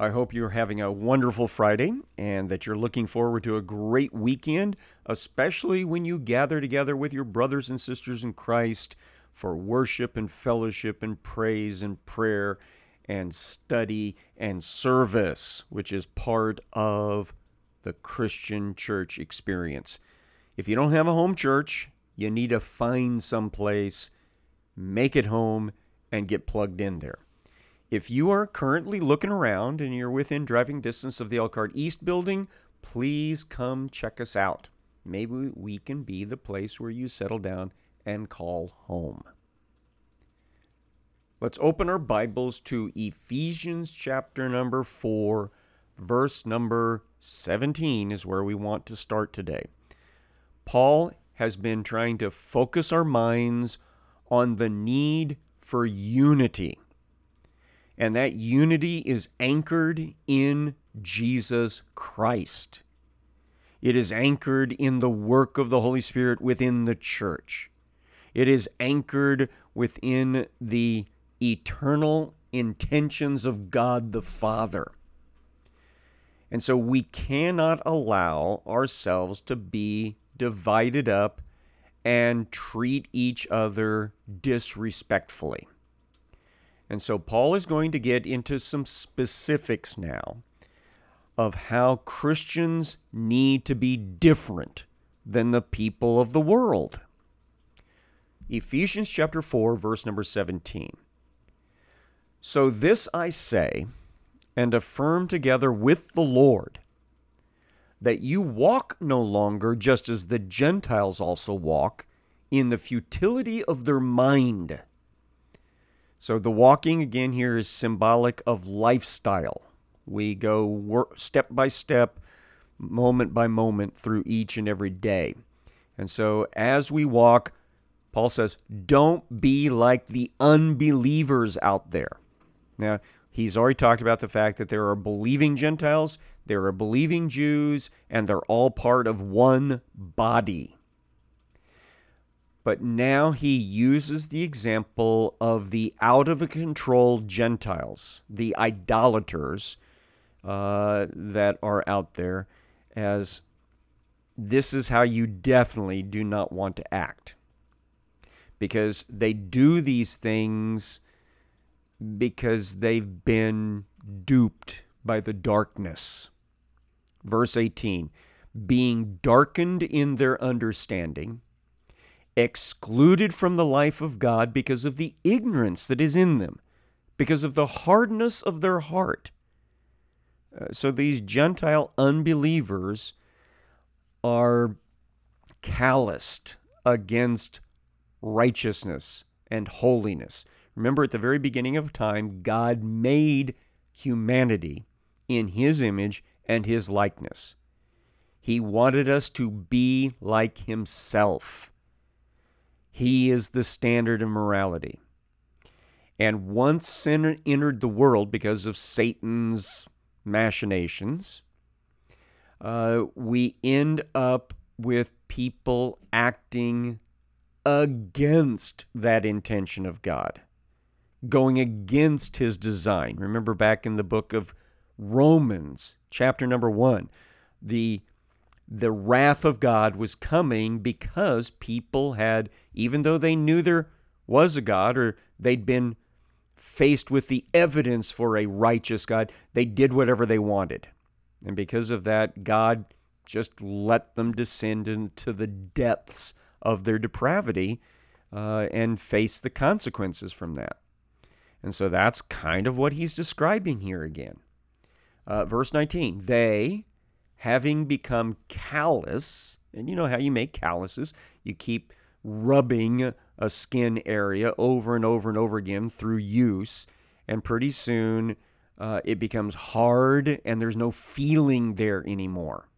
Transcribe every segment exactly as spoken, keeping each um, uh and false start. I hope you're having a wonderful Friday and that you're looking forward to a great weekend, especially when you gather together with your brothers and sisters in Christ for worship and fellowship and praise and prayer and study and service, which is part of the Christian church experience. If you don't have a home church, you need to find some place, make it home, and get plugged in there. If you are currently looking around and you're within driving distance of the Elkhart East building, please come check us out. Maybe we can be the place where you settle down and call home. Let's open our Bibles to Ephesians chapter number four, verse number seventeen is where we want to start today. Paul has been trying to focus our minds on the need for unity. And that unity is anchored in Jesus Christ. It is anchored in the work of the Holy Spirit within the church. It is anchored within the eternal intentions of God the Father. And so we cannot allow ourselves to be divided up and treat each other disrespectfully. And so Paul is going to get into some specifics now of how Christians need to be different than the people of the world. Ephesians chapter four, verse number seventeen. So this I say, and affirm together with the Lord, that you walk no longer just as the Gentiles also walk, in the futility of their mind. So the walking, again, here is symbolic of lifestyle. We go work, step by step, moment by moment through each and every day. And so as we walk, Paul says, don't be like the unbelievers out there. Now, he's already talked about the fact that there are believing Gentiles, there are believing Jews, and they're all part of one body. But now he uses the example of the out-of-control Gentiles, the idolaters uh, that are out there, as this is how you definitely do not want to act. Because they do these things because they've been duped by the darkness. Verse eighteen, being darkened in their understanding, excluded from the life of God because of the ignorance that is in them, because of the hardness of their heart. Uh, so these Gentile unbelievers are calloused against righteousness and holiness. Remember, at the very beginning of time, God made humanity in His image and His likeness. He wanted us to be like Himself. He is the standard of morality. And once sin entered the world because of Satan's machinations, uh, we end up with people acting against that intention of God, going against His design. Remember back in the book of Romans, chapter number one, the The wrath of God was coming because people had, even though they knew there was a God or they'd been faced with the evidence for a righteous God, they did whatever they wanted. And because of that, God just let them descend into the depths of their depravity uh, and face the consequences from that. And so that's kind of what he's describing here again. Uh, verse nineteen, they... having become callous, and you know how you make calluses, you keep rubbing a skin area over and over and over again through use, and pretty soon uh, it becomes hard and there's no feeling there anymore.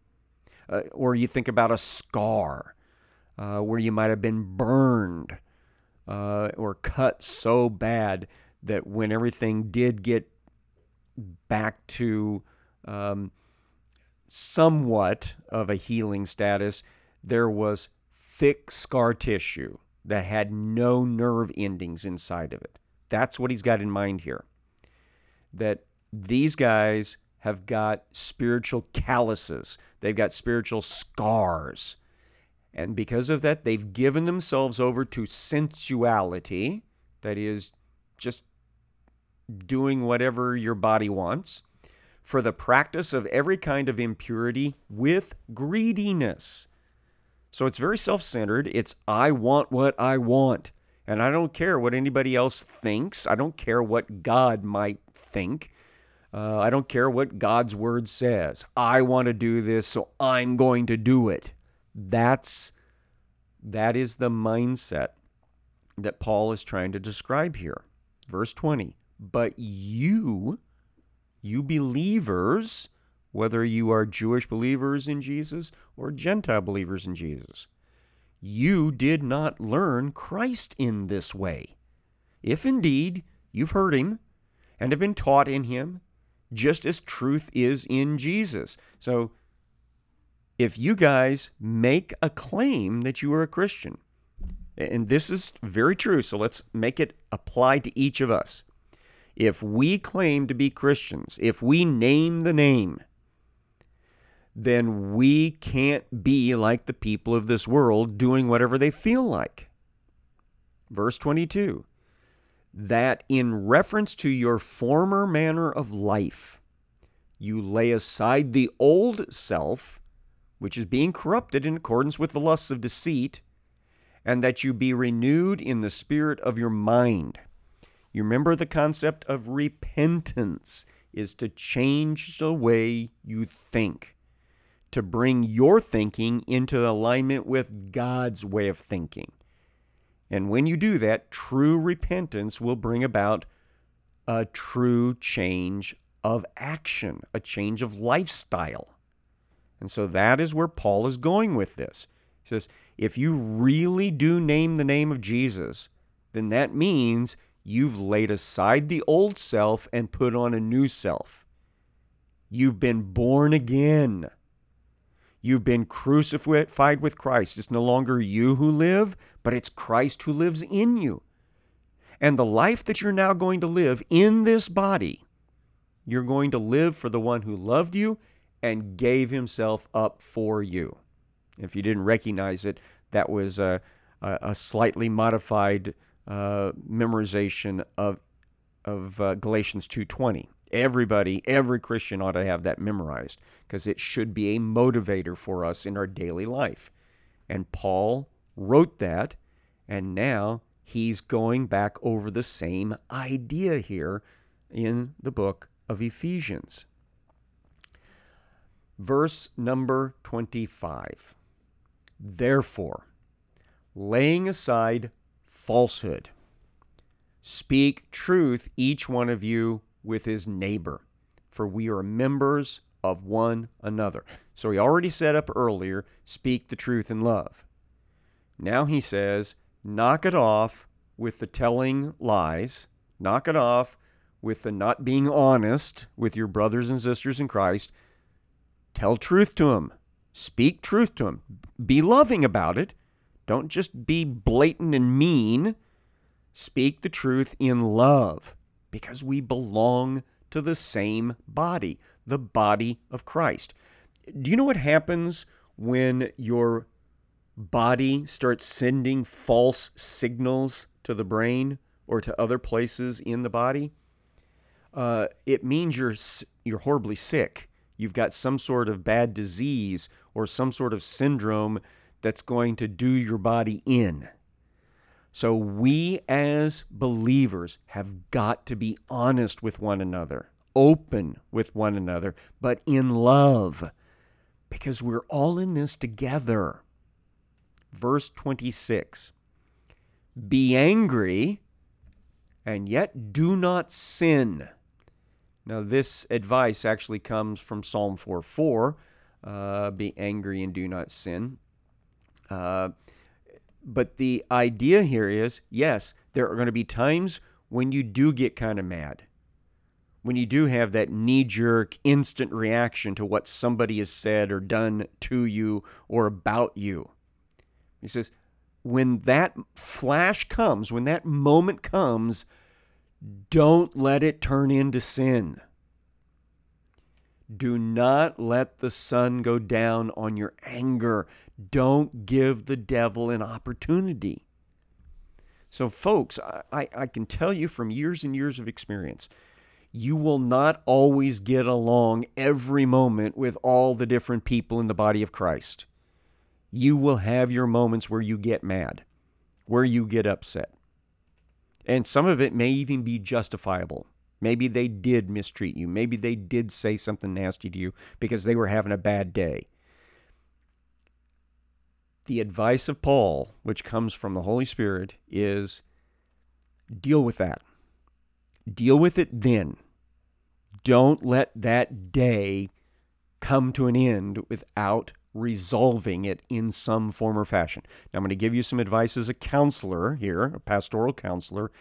Uh, or you think about a scar uh, where you might have been burned uh, or cut so bad that when everything did get back to... Um, somewhat of a healing status, there was thick scar tissue that had no nerve endings inside of it. That's what he's got in mind here, that these guys have got spiritual calluses. They've got spiritual scars. And because of that, they've given themselves over to sensuality, that is, just doing whatever your body wants, for the practice of every kind of impurity with greediness. So it's very self-centered. It's, I want what I want. And I don't care what anybody else thinks. I don't care what God might think. Uh, I don't care what God's word says. I want to do this, so I'm going to do it. That's, that is the mindset that Paul is trying to describe here. Verse twenty, but you, you believers, whether you are Jewish believers in Jesus or Gentile believers in Jesus, you did not learn Christ in this way. If indeed you've heard him and have been taught in him, just as truth is in Jesus. So if you guys make a claim that you are a Christian, and this is very true, so let's make it apply to each of us. If we claim to be Christians, if we name the name, then we can't be like the people of this world doing whatever they feel like. Verse twenty-two, that in reference to your former manner of life, you lay aside the old self, which is being corrupted in accordance with the lusts of deceit, and that you be renewed in the spirit of your mind. You remember the concept of repentance is to change the way you think, to bring your thinking into alignment with God's way of thinking. And when you do that, true repentance will bring about a true change of action, a change of lifestyle. And so that is where Paul is going with this. He says, if you really do name the name of Jesus, then that means you've laid aside the old self and put on a new self. You've been born again. You've been crucified with Christ. It's no longer you who live, but it's Christ who lives in you. And the life that you're now going to live in this body, you're going to live for the one who loved you and gave himself up for you. If you didn't recognize it, that was a, a slightly modified Uh, memorization of of uh, Galatians two twenty. Everybody, every Christian ought to have that memorized because it should be a motivator for us in our daily life. And Paul wrote that, and now he's going back over the same idea here in the book of Ephesians. Verse number twenty-five. Therefore, laying aside falsehood, speak truth each one of you with his neighbor, for we are members of one another. So he already set up earlier, speak the truth in love. Now he says, knock it off with the telling lies, knock it off with the not being honest with your brothers and sisters in Christ. Tell truth to them. Speak truth to them. Be loving about it. Don't just be blatant and mean. Speak the truth in love, because we belong to the same body, the body of Christ. Do you know what happens when your body starts sending false signals to the brain or to other places in the body? Uh, it means you're you're horribly sick. You've got some sort of bad disease or some sort of syndrome that's going to do your body in. So we as believers have got to be honest with one another, open with one another, but in love, because we're all in this together. Verse twenty-six, be angry and yet do not sin. Now this advice actually comes from Psalm four four, uh, be angry and do not sin. Uh, but the idea here is, yes, there are going to be times when you do get kind of mad, when you do have that knee-jerk, instant reaction to what somebody has said or done to you or about you. He says, when that flash comes, when that moment comes, don't let it turn into sin. Do not let the sun go down on your anger. Don't give the devil an opportunity. So folks, I, I can tell you from years and years of experience, you will not always get along every moment with all the different people in the body of Christ. You will have your moments where you get mad, where you get upset. And some of it may even be justifiable. Maybe they did mistreat you. Maybe they did say something nasty to you because they were having a bad day. The advice of Paul, which comes from the Holy Spirit, is deal with that. Deal with it then. Don't let that day come to an end without resolving it in some form or fashion. Now, I'm going to give you some advice as a counselor here, a pastoral counselor.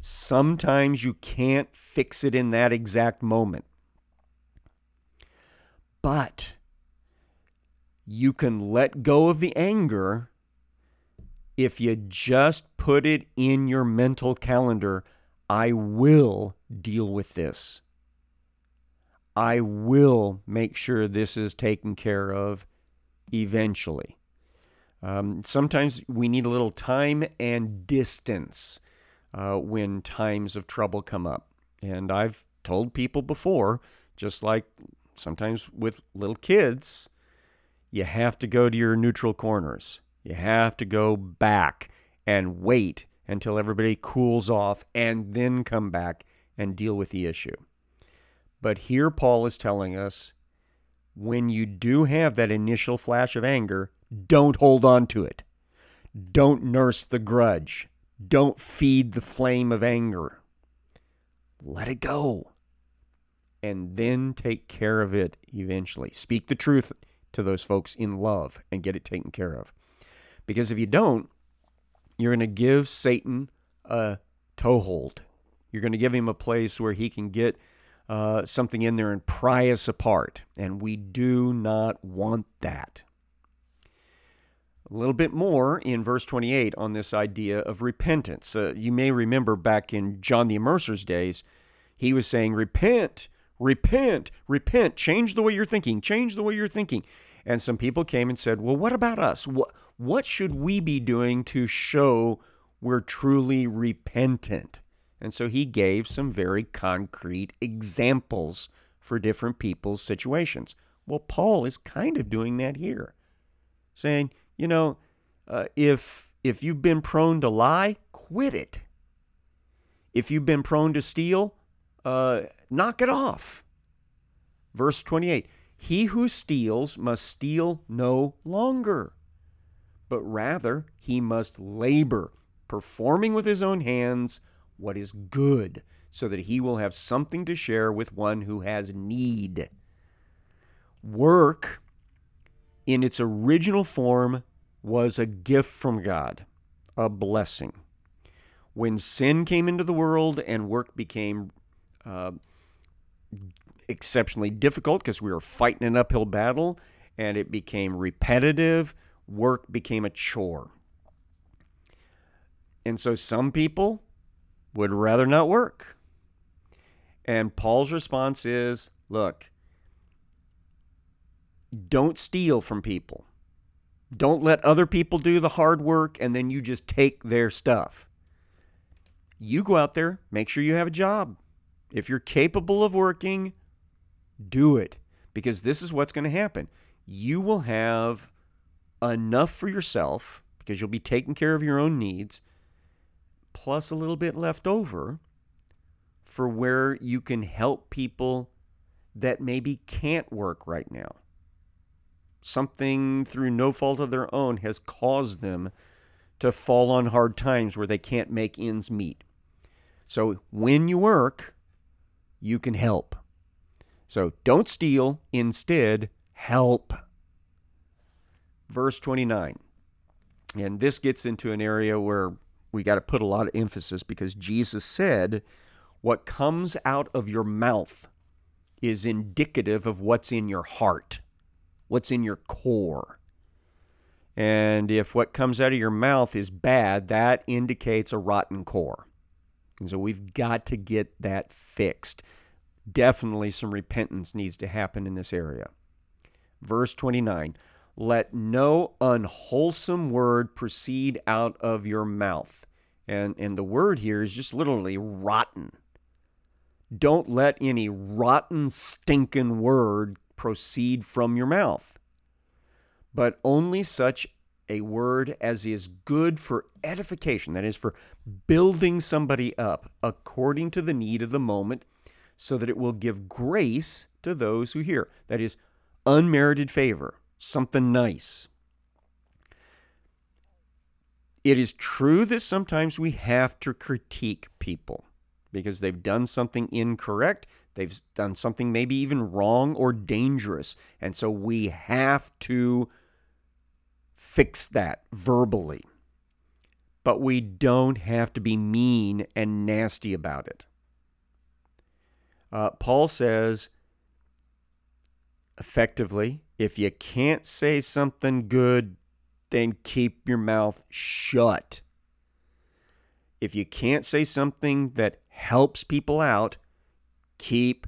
Sometimes you can't fix it in that exact moment. But you can let go of the anger if you just put it in your mental calendar. I will deal with this. I will make sure this is taken care of eventually. Um, sometimes we need a little time and distance. Uh, when times of trouble come up. And I've told people before, just like sometimes with little kids, you have to go to your neutral corners. You have to go back and wait until everybody cools off and then come back and deal with the issue. But here Paul is telling us, when you do have that initial flash of anger, don't hold on to it. Don't nurse the grudge. Don't feed the flame of anger. Let it go. And then take care of it eventually. Speak the truth to those folks in love and get it taken care of. Because if you don't, you're going to give Satan a toehold. You're going to give him a place where he can get uh, something in there and pry us apart. And we do not want that. A little bit more in verse twenty-eight on this idea of repentance. Uh, you may remember back in John the Immerser's days, he was saying, repent, repent, repent, change the way you're thinking, change the way you're thinking. And some people came and said, well, what about us? What, what should we be doing to show we're truly repentant? And so he gave some very concrete examples for different people's situations. Well, Paul is kind of doing that here, saying, You know, uh, if if you've been prone to lie, quit it. If you've been prone to steal, uh, knock it off. Verse twenty-eight, he who steals must steal no longer, but rather he must labor, performing with his own hands what is good, so that he will have something to share with one who has need. Work, in its original form, was a gift from God, a blessing. When sin came into the world and work became uh, exceptionally difficult because we were fighting an uphill battle and it became repetitive, work became a chore. And so some people would rather not work. And Paul's response is, look, don't steal from people. Don't let other people do the hard work and then you just take their stuff. You go out there, make sure you have a job. If you're capable of working, do it. Because this is what's going to happen. You will have enough for yourself because you'll be taking care of your own needs, plus a little bit left over for where you can help people that maybe can't work right now. Something through no fault of their own has caused them to fall on hard times where they can't make ends meet. So when you work, you can help. So don't steal, instead help. Verse twenty-nine. And this gets into an area where we got to put a lot of emphasis because Jesus said, what comes out of your mouth is indicative of what's in your heart. What's in your core. And if what comes out of your mouth is bad, that indicates a rotten core. And so we've got to get that fixed. definitely some repentance needs to happen in this area. Verse twenty-nine, let no unwholesome word proceed out of your mouth. And, and the word here is just literally rotten. Don't let any rotten, stinking word proceed from your mouth, but only such a word as is good for edification, that is, for building somebody up according to the need of the moment, so that it will give grace to those who hear. That is, unmerited favor, something nice. It is true that sometimes we have to critique people because they've done something incorrect, they've done something maybe even wrong or dangerous, and so we have to fix that verbally. But we don't have to be mean and nasty about it. Uh, Paul says, effectively, if you can't say something good, then keep your mouth shut. If you can't say something that helps people out, keep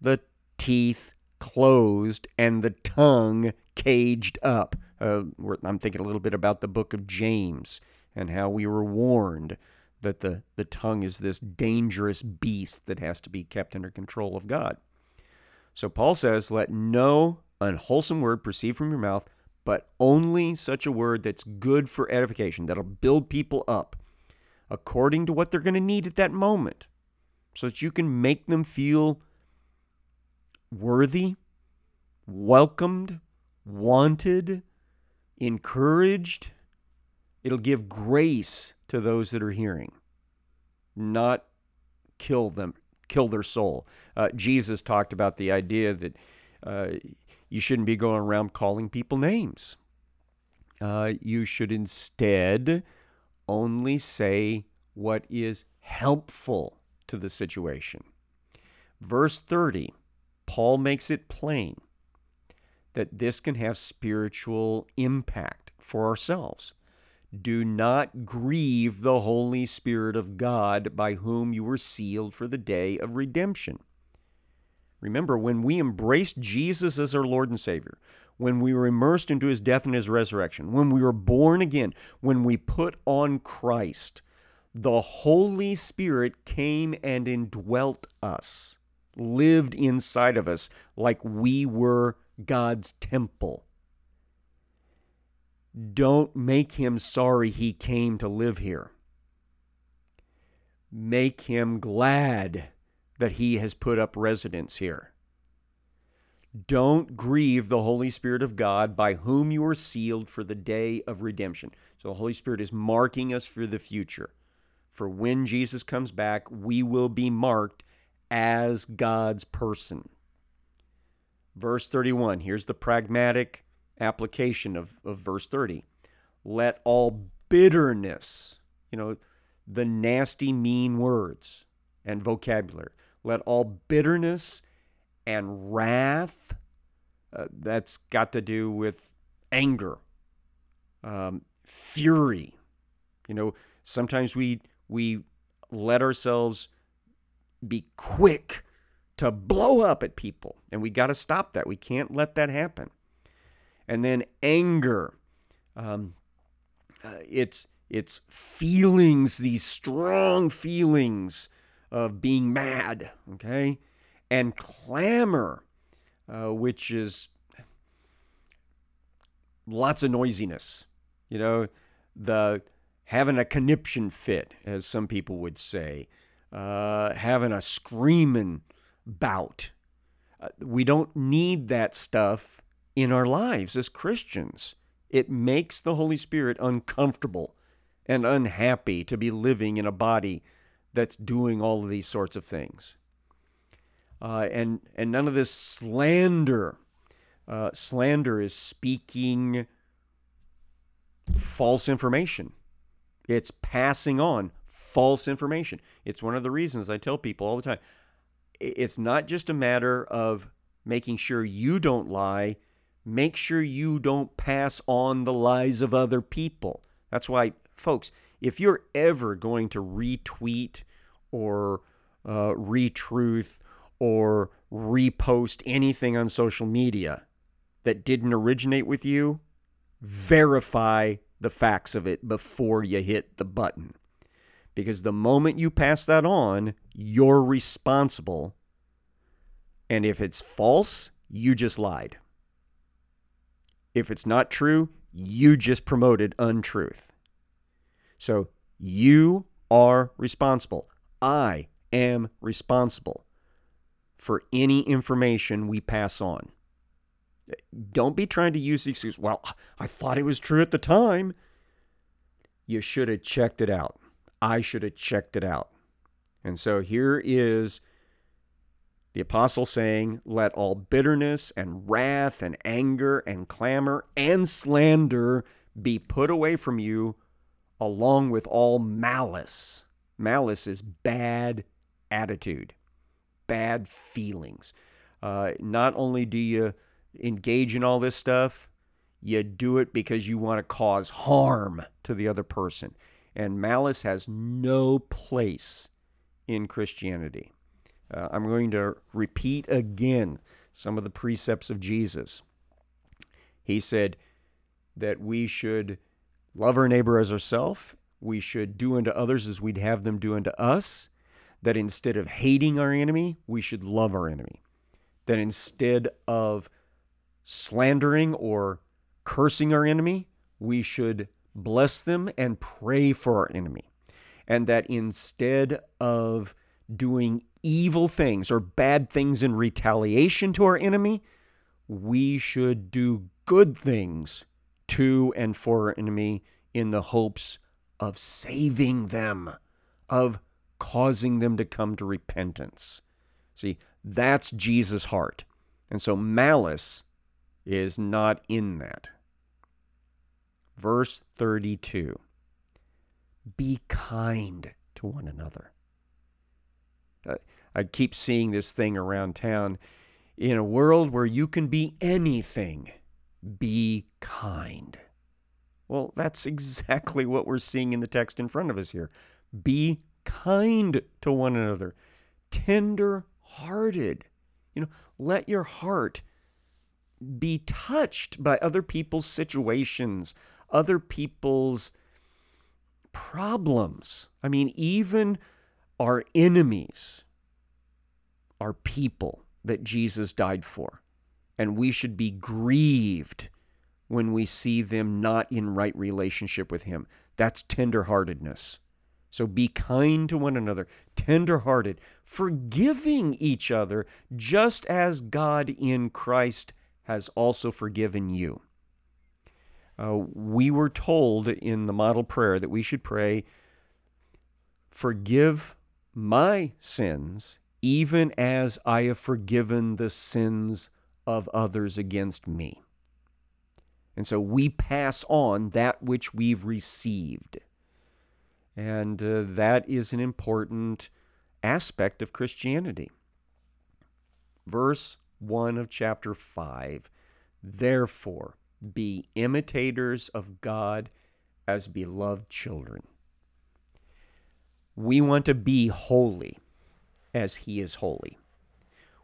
the teeth closed and the tongue caged up. Uh, I'm thinking a little bit about the book of James and how we were warned that the, the tongue is this dangerous beast that has to be kept under control of God. So Paul says, let no unwholesome word proceed from your mouth, but only such a word that's good for edification, that'll build people up according to what they're going to need at that moment, so that you can make them feel worthy, welcomed, wanted, encouraged. It'll give grace to those that are hearing, not kill them, kill their soul. Uh, Jesus talked about the idea that uh, you shouldn't be going around calling people names. Uh, you should instead only say what is helpful to the situation. Verse thirty, Paul makes it plain that this can have spiritual impact for ourselves. Do not grieve the Holy Spirit of God, by whom you were sealed for the day of redemption. Remember, when we embraced Jesus as our Lord and Savior, when we were immersed into his death and his resurrection, when we were born again, when we put on Christ, the Holy Spirit came and indwelt us, lived inside of us like we were God's temple. Don't make him sorry he came to live here. Make him glad that he has put up residence here. Don't grieve the Holy Spirit of God, by whom you are sealed for the day of redemption. So the Holy Spirit is marking us for the future. For when Jesus comes back, we will be marked as God's person. Verse thirty-one, here's the pragmatic application of, of verse thirty. Let all bitterness, you know, the nasty, mean words and vocabulary, let all bitterness and wrath, uh, that's got to do with anger, um, fury. You know, sometimes we we let ourselves be quick to blow up at people, and we got to stop that. We can't let that happen. And then anger, um, uh, it's it's feelings, these strong feelings of being mad, okay? And clamor, uh, which is lots of noisiness, you know, the having a conniption fit, as some people would say, uh, having a screaming bout. Uh, we don't need that stuff in our lives as Christians. It makes the Holy Spirit uncomfortable and unhappy to be living in a body that's doing all of these sorts of things. Uh, and and none of this slander. Uh, slander is speaking false information. It's passing on false information. It's one of the reasons I tell people all the time, it's not just a matter of making sure you don't lie. Make sure you don't pass on the lies of other people. That's why, folks, if you're ever going to retweet or uh, retruth or repost anything on social media that didn't originate with you, verify the facts of it before you hit the button. Because the moment you pass that on, you're responsible. And if it's false, you just lied. If it's not true, you just promoted untruth. So you are responsible. I am responsible for any information we pass on. Don't be trying to use the excuse, well, I thought it was true at the time. You should have checked it out. I should have checked it out. And so here is the apostle saying, let all bitterness and wrath and anger and clamor and slander be put away from you, along with all malice. Malice is bad attitude, bad feelings. Uh, not only do you engage in all this stuff, you do it because you want to cause harm to the other person. And malice has no place in Christianity. Uh, I'm going to repeat again some of the precepts of Jesus. He said that we should love our neighbor as ourselves. We should do unto others as we'd have them do unto us. That instead of hating our enemy, we should love our enemy. That instead of slandering or cursing our enemy, we should bless them and pray for our enemy. And that instead of doing evil things or bad things in retaliation to our enemy, we should do good things to and for our enemy in the hopes of saving them, of causing them to come to repentance. See, that's Jesus' heart. And so malice is not in that. Verse thirty-two, be kind to one another. I keep seeing this thing around town. In a world where you can be anything, be kind. Well, that's exactly what we're seeing in the text in front of us here. Be kind to one another, tender-hearted. You know, let your heart be touched by other people's situations, other people's problems. I mean, even our enemies are people that Jesus died for, and we should be grieved when we see them not in right relationship with him. That's tenderheartedness. So be kind to one another, tenderhearted, forgiving each other, just as God in Christ has also forgiven you. Uh, we were told in the model prayer that we should pray, forgive my sins, even as I have forgiven the sins of others against me. And so we pass on that which we've received. And uh, that is an important aspect of Christianity. Verse one of chapter five, therefore be imitators of God as beloved children. We want to be holy as he is holy.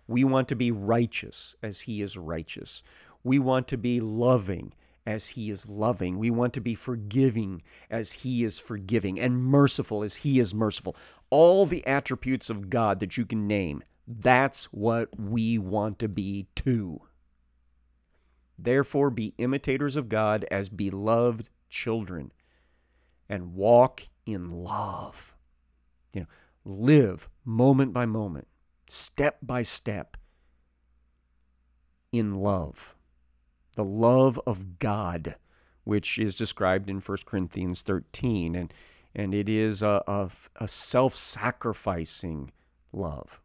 We want to be righteous as he is righteous. We want to be loving as he is loving. We want to be forgiving as he is forgiving, and merciful as he is merciful. All the attributes of God that you can name, that's what we want to be too. Therefore, be imitators of God as beloved children, and walk in love. You know, live moment by moment, step by step, in love. The love of God, which is described in First Corinthians thirteen, and, and it is a, a, a self-sacrificing love.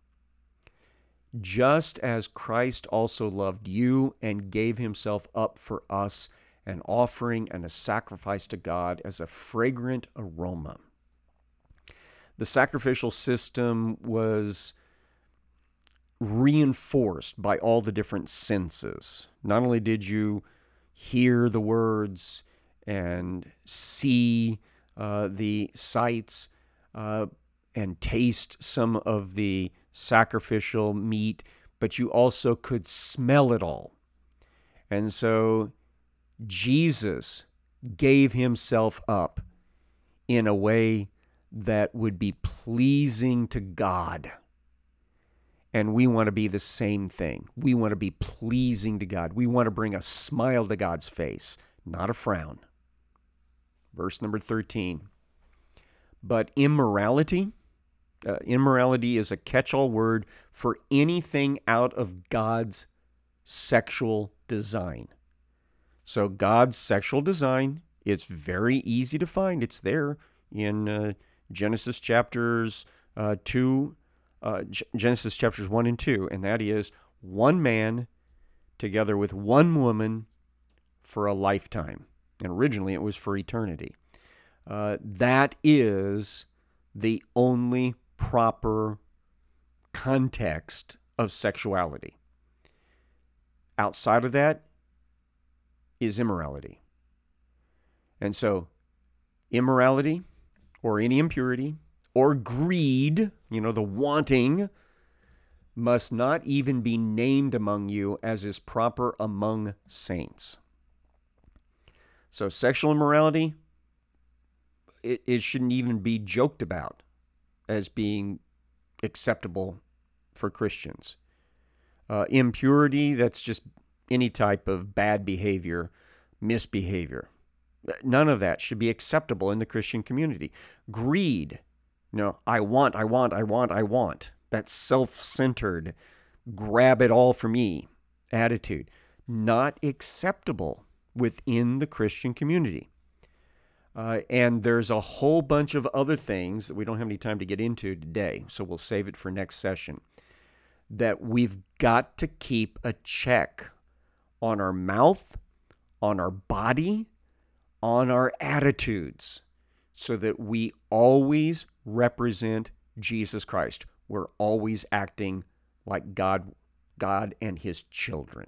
Just as Christ also loved you and gave himself up for us, an offering and a sacrifice to God as a fragrant aroma. The sacrificial system was reinforced by all the different senses. Not only did you hear the words and see uh, the sights uh, and taste some of the sacrificial meat, but you also could smell it all. And so Jesus gave himself up in a way that would be pleasing to God. And we want to be the same thing. We want to be pleasing to God. We want to bring a smile to God's face, not a frown. Verse number thirteen. But immorality, uh, immorality is a catch-all word for anything out of God's sexual design. So God's sexual design, it's very easy to find. It's there in uh, Genesis chapters uh, two. Uh, Genesis chapters one and two, and that is one man together with one woman for a lifetime. And originally it was for eternity. Uh, that is the only proper context of sexuality. Outside of that is immorality. And so immorality or any impurity or greed, you know, the wanting, must not even be named among you as is proper among saints. So sexual immorality, it, it shouldn't even be joked about as being acceptable for Christians. Uh, impurity, that's just any type of bad behavior, misbehavior. None of that should be acceptable in the Christian community. Greed. No, I want, I want, I want, I want. That self-centered, grab it all for me attitude. Not acceptable within the Christian community. Uh, and there's a whole bunch of other things that we don't have any time to get into today, so we'll save it for next session, that we've got to keep a check on our mouth, on our body, on our attitudes, so that we always represent Jesus Christ. We're always acting like God, God and his children.